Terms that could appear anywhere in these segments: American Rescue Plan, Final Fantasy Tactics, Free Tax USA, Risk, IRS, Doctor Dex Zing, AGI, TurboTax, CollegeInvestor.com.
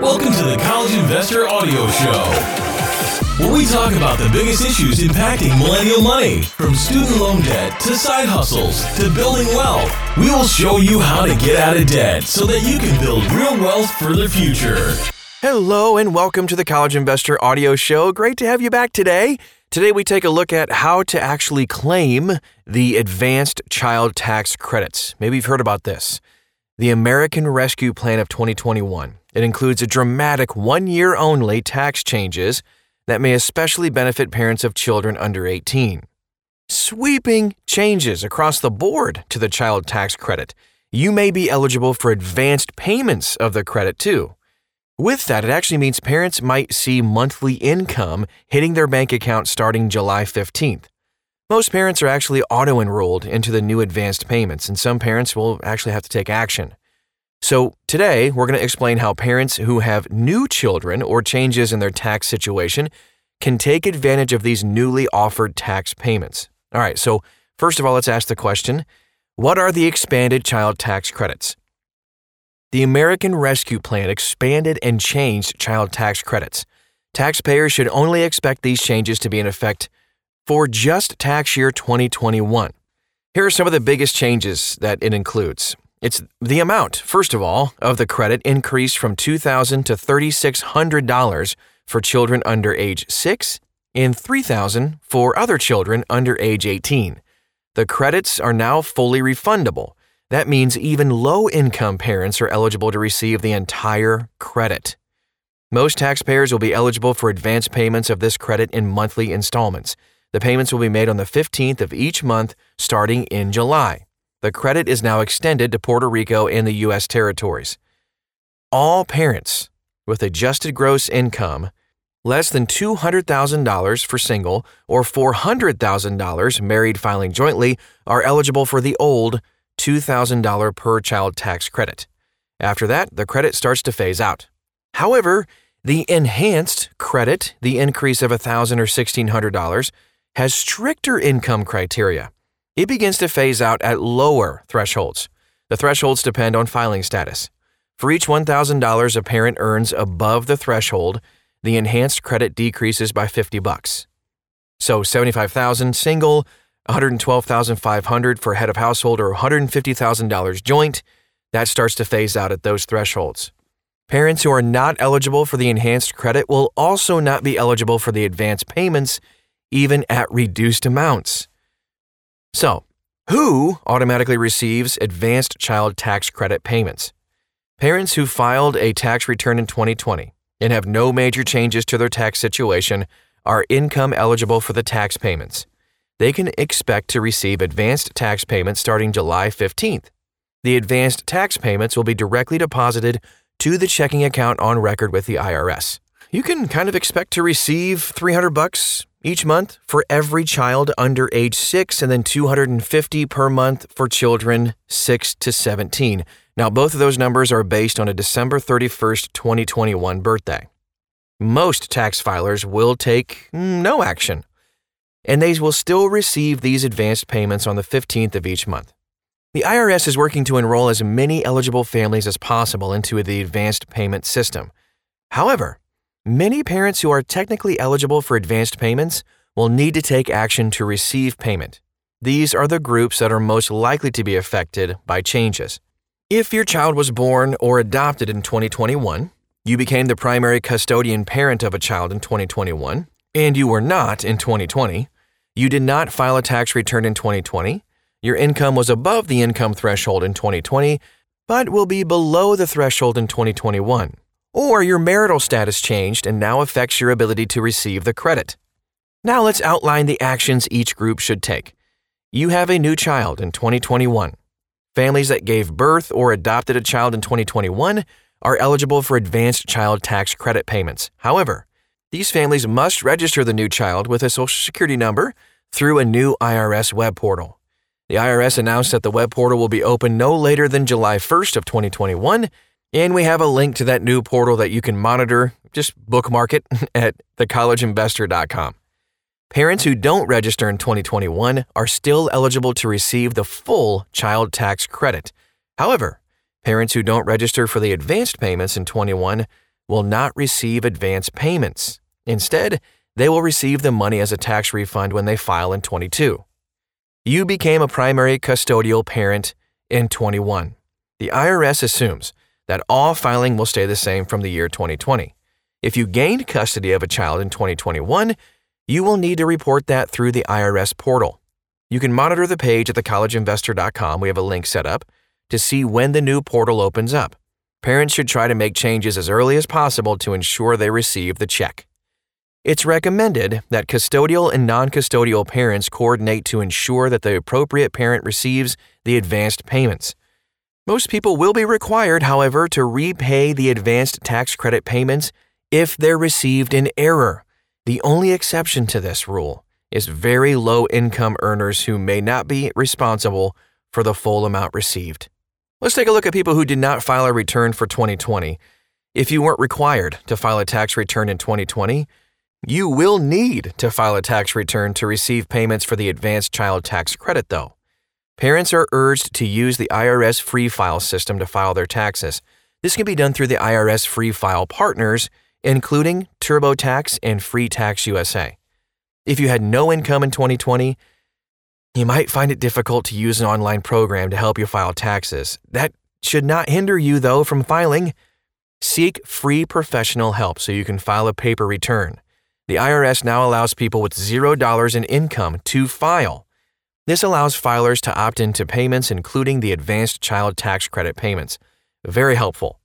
Welcome to the College Investor Audio Show, where we talk about the biggest issues impacting millennial money, from student loan debt to side hustles to building wealth. We will show you how to get out of debt so that you can build real wealth for the future. Hello and welcome to the College Investor Audio Show. Great to have you back today. Today we take a look at how to actually claim the advanced child tax credits. Maybe you've heard about this. The American Rescue Plan of 2021. It includes a dramatic one-year-only tax changes that may especially benefit parents of children under 18. Sweeping changes across the board to the child tax credit. You may be eligible for advanced payments of the credit, too. With that, it actually means parents might see monthly income hitting their bank account starting July 15th. Most parents are actually auto-enrolled into the new advanced payments, and some parents will actually have to take action. So today, we're going to explain how parents who have new children or changes in their tax situation can take advantage of these newly offered tax payments. All right, so first of all, let's ask the question, what are the expanded child tax credits? The American Rescue Plan expanded and changed child tax credits. Taxpayers should only expect these changes to be in effect for just tax year 2021. Here are some of the biggest changes that it includes. It's the amount, first of all, of the credit increased from $2,000 to $3,600 for children under age 6 and $3,000 for other children under age 18. The credits are now fully refundable. That means even low-income parents are eligible to receive the entire credit. Most taxpayers will be eligible for advance payments of this credit in monthly installments. The payments will be made on the 15th of each month, starting in July. The credit is now extended to Puerto Rico and the U.S. territories. All parents with adjusted gross income less than $200,000 for single or $400,000 married filing jointly are eligible for the old $2,000 per child tax credit. After that, the credit starts to phase out. However, the enhanced credit, the increase of $1,000 or $1,600, has stricter income criteria. It begins to phase out at lower thresholds. The thresholds depend on filing status. For each $1,000 a parent earns above the threshold, the enhanced credit decreases by $50. So $75,000 single, $112,500 for head of household, or $150,000 joint, that starts to phase out at those thresholds. Parents who are not eligible for the enhanced credit will also not be eligible for the advance payments, even at reduced amounts. So, who automatically receives advanced child tax credit payments? Parents who filed a tax return in 2020 and have no major changes to their tax situation are income eligible for the tax payments. They can expect to receive advanced tax payments starting July 15th. The advanced tax payments will be directly deposited to the checking account on record with the IRS. You can kind of expect to receive $300 each month for every child under age 6, and then $250 per month for children 6 to 17. Now, both of those numbers are based on a December 31st, 2021 birthday. Most tax filers will take no action, and they will still receive these advanced payments on the 15th of each month. The IRS is working to enroll as many eligible families as possible into the advanced payment system. However, many parents who are technically eligible for advanced payments will need to take action to receive payment. These are the groups that are most likely to be affected by changes. If your child was born or adopted in 2021, you became the primary custodian parent of a child in 2021, and you were not in 2020, you did not file a tax return in 2020, your income was above the income threshold in 2020, but will be below the threshold in 2021. Or your marital status changed and now affects your ability to receive the credit. Now let's outline the actions each group should take. You have a new child in 2021. Families that gave birth or adopted a child in 2021 are eligible for advanced child tax credit payments. However, these families must register the new child with a Social Security number through a new IRS web portal. The IRS announced that the web portal will be open no later than July 1st of 2021, and we have a link to that new portal that you can monitor, just bookmark it, at thecollegeinvestor.com. Parents who don't register in 2021 are still eligible to receive the full child tax credit. However, parents who don't register for the advanced payments in 2021 will not receive advance payments. Instead, they will receive the money as a tax refund when they file in 22. You became a primary custodial parent in 21. The IRS assumes that all filing will stay the same from the year 2020. If you gained custody of a child in 2021, you will need to report that through the IRS portal. You can monitor the page at thecollegeinvestor.com. We have a link set up to see when the new portal opens up. Parents should try to make changes as early as possible to ensure they receive the check. It's recommended that custodial and non-custodial parents coordinate to ensure that the appropriate parent receives the advanced payments. Most people will be required, however, to repay the advanced tax credit payments if they're received in error. The only exception to this rule is very low-income earners who may not be responsible for the full amount received. Let's take a look at people who did not file a return for 2020. If you weren't required to file a tax return in 2020, you will need to file a tax return to receive payments for the advanced child tax credit, though. Parents are urged to use the IRS Free File system to file their taxes. This can be done through the IRS Free File partners, including TurboTax and Free Tax USA. If you had no income in 2020, you might find it difficult to use an online program to help you file taxes. That should not hinder you, though, from filing. Seek free professional help so you can file a paper return. The IRS now allows people with $0 in income to file. This allows filers to opt into payments, including the advanced child tax credit payments. Very helpful.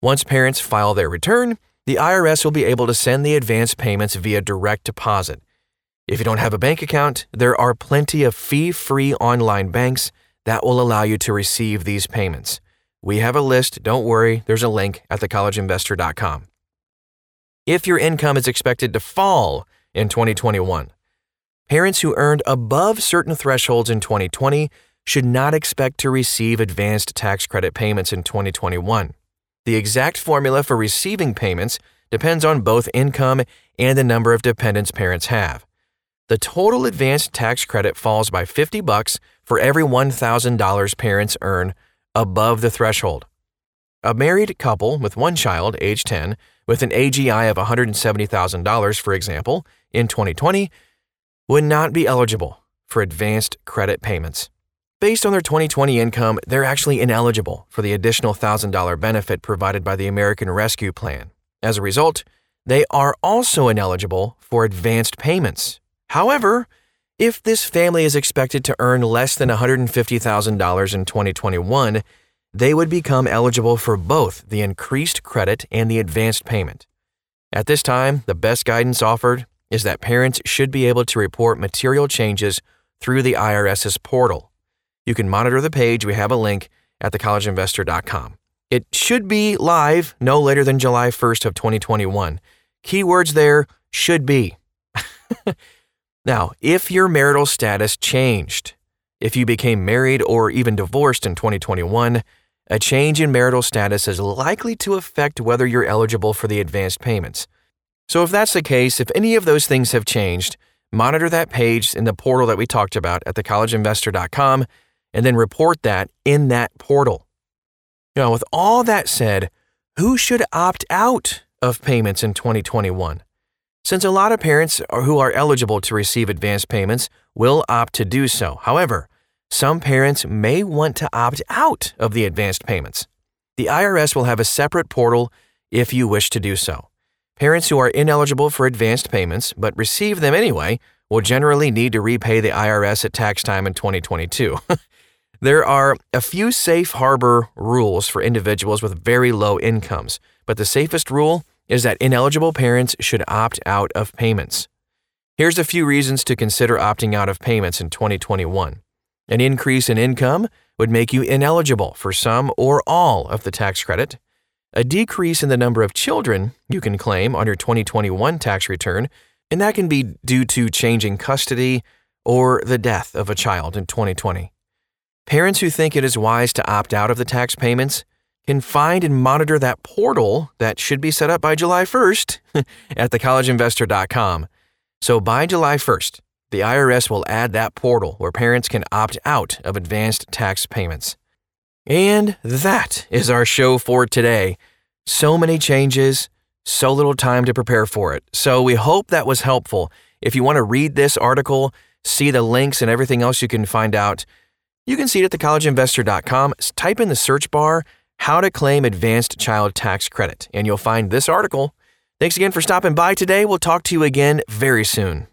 Once parents file their return, the IRS will be able to send the advance payments via direct deposit. If you don't have a bank account, there are plenty of fee-free online banks that will allow you to receive these payments. We have a list, don't worry, there's a link at thecollegeinvestor.com. If your income is expected to fall in 2021, parents who earned above certain thresholds in 2020 should not expect to receive advanced tax credit payments in 2021. The exact formula for receiving payments depends on both income and the number of dependents parents have. The total advanced tax credit falls by $50 for every $1,000 parents earn above the threshold. A married couple with one child, age 10, with an AGI of $170,000, for example, in 2020, would not be eligible for advanced credit payments. Based on their 2020 income, they're actually ineligible for the additional $1,000 benefit provided by the American Rescue Plan. As a result, they are also ineligible for advanced payments. However, if this family is expected to earn less than $150,000 in 2021, they would become eligible for both the increased credit and the advanced payment. At this time, the best guidance offered is that parents should be able to report material changes through the IRS's portal. You can monitor the page. We have a link at thecollegeinvestor.com. It should be live no later than July 1st of 2021. Keywords there, should be. Now, if your marital status changed, if you became married or even divorced in 2021, a change in marital status is likely to affect whether you're eligible for the advanced payments. So if that's the case, if any of those things have changed, monitor that page in the portal that we talked about at thecollegeinvestor.com and then report that in that portal. Now, with all that said, who should opt out of payments in 2021? Since a lot of parents who are eligible to receive advanced payments will opt to do so. However, some parents may want to opt out of the advanced payments. The IRS will have a separate portal if you wish to do so. Parents who are ineligible for advanced payments but receive them anyway will generally need to repay the IRS at tax time in 2022. There are a few safe harbor rules for individuals with very low incomes, but the safest rule is that ineligible parents should opt out of payments. Here's a few reasons to consider opting out of payments in 2021. An increase in income would make you ineligible for some or all of the tax credit. A decrease in the number of children you can claim on your 2021 tax return, and that can be due to changing custody or the death of a child in 2020. Parents who think it is wise to opt out of the tax payments can find and monitor that portal that should be set up by July 1st at thecollegeinvestor.com. So by July 1st, the IRS will add that portal where parents can opt out of advanced tax payments. And that is our show for today. So many changes, so little time to prepare for it. So we hope that was helpful. If you want to read this article, see the links and everything else you can find out, you can see it at thecollegeinvestor.com. Type in the search bar, how to claim advanced child tax credit, and you'll find this article. Thanks again for stopping by today. We'll talk to you again very soon.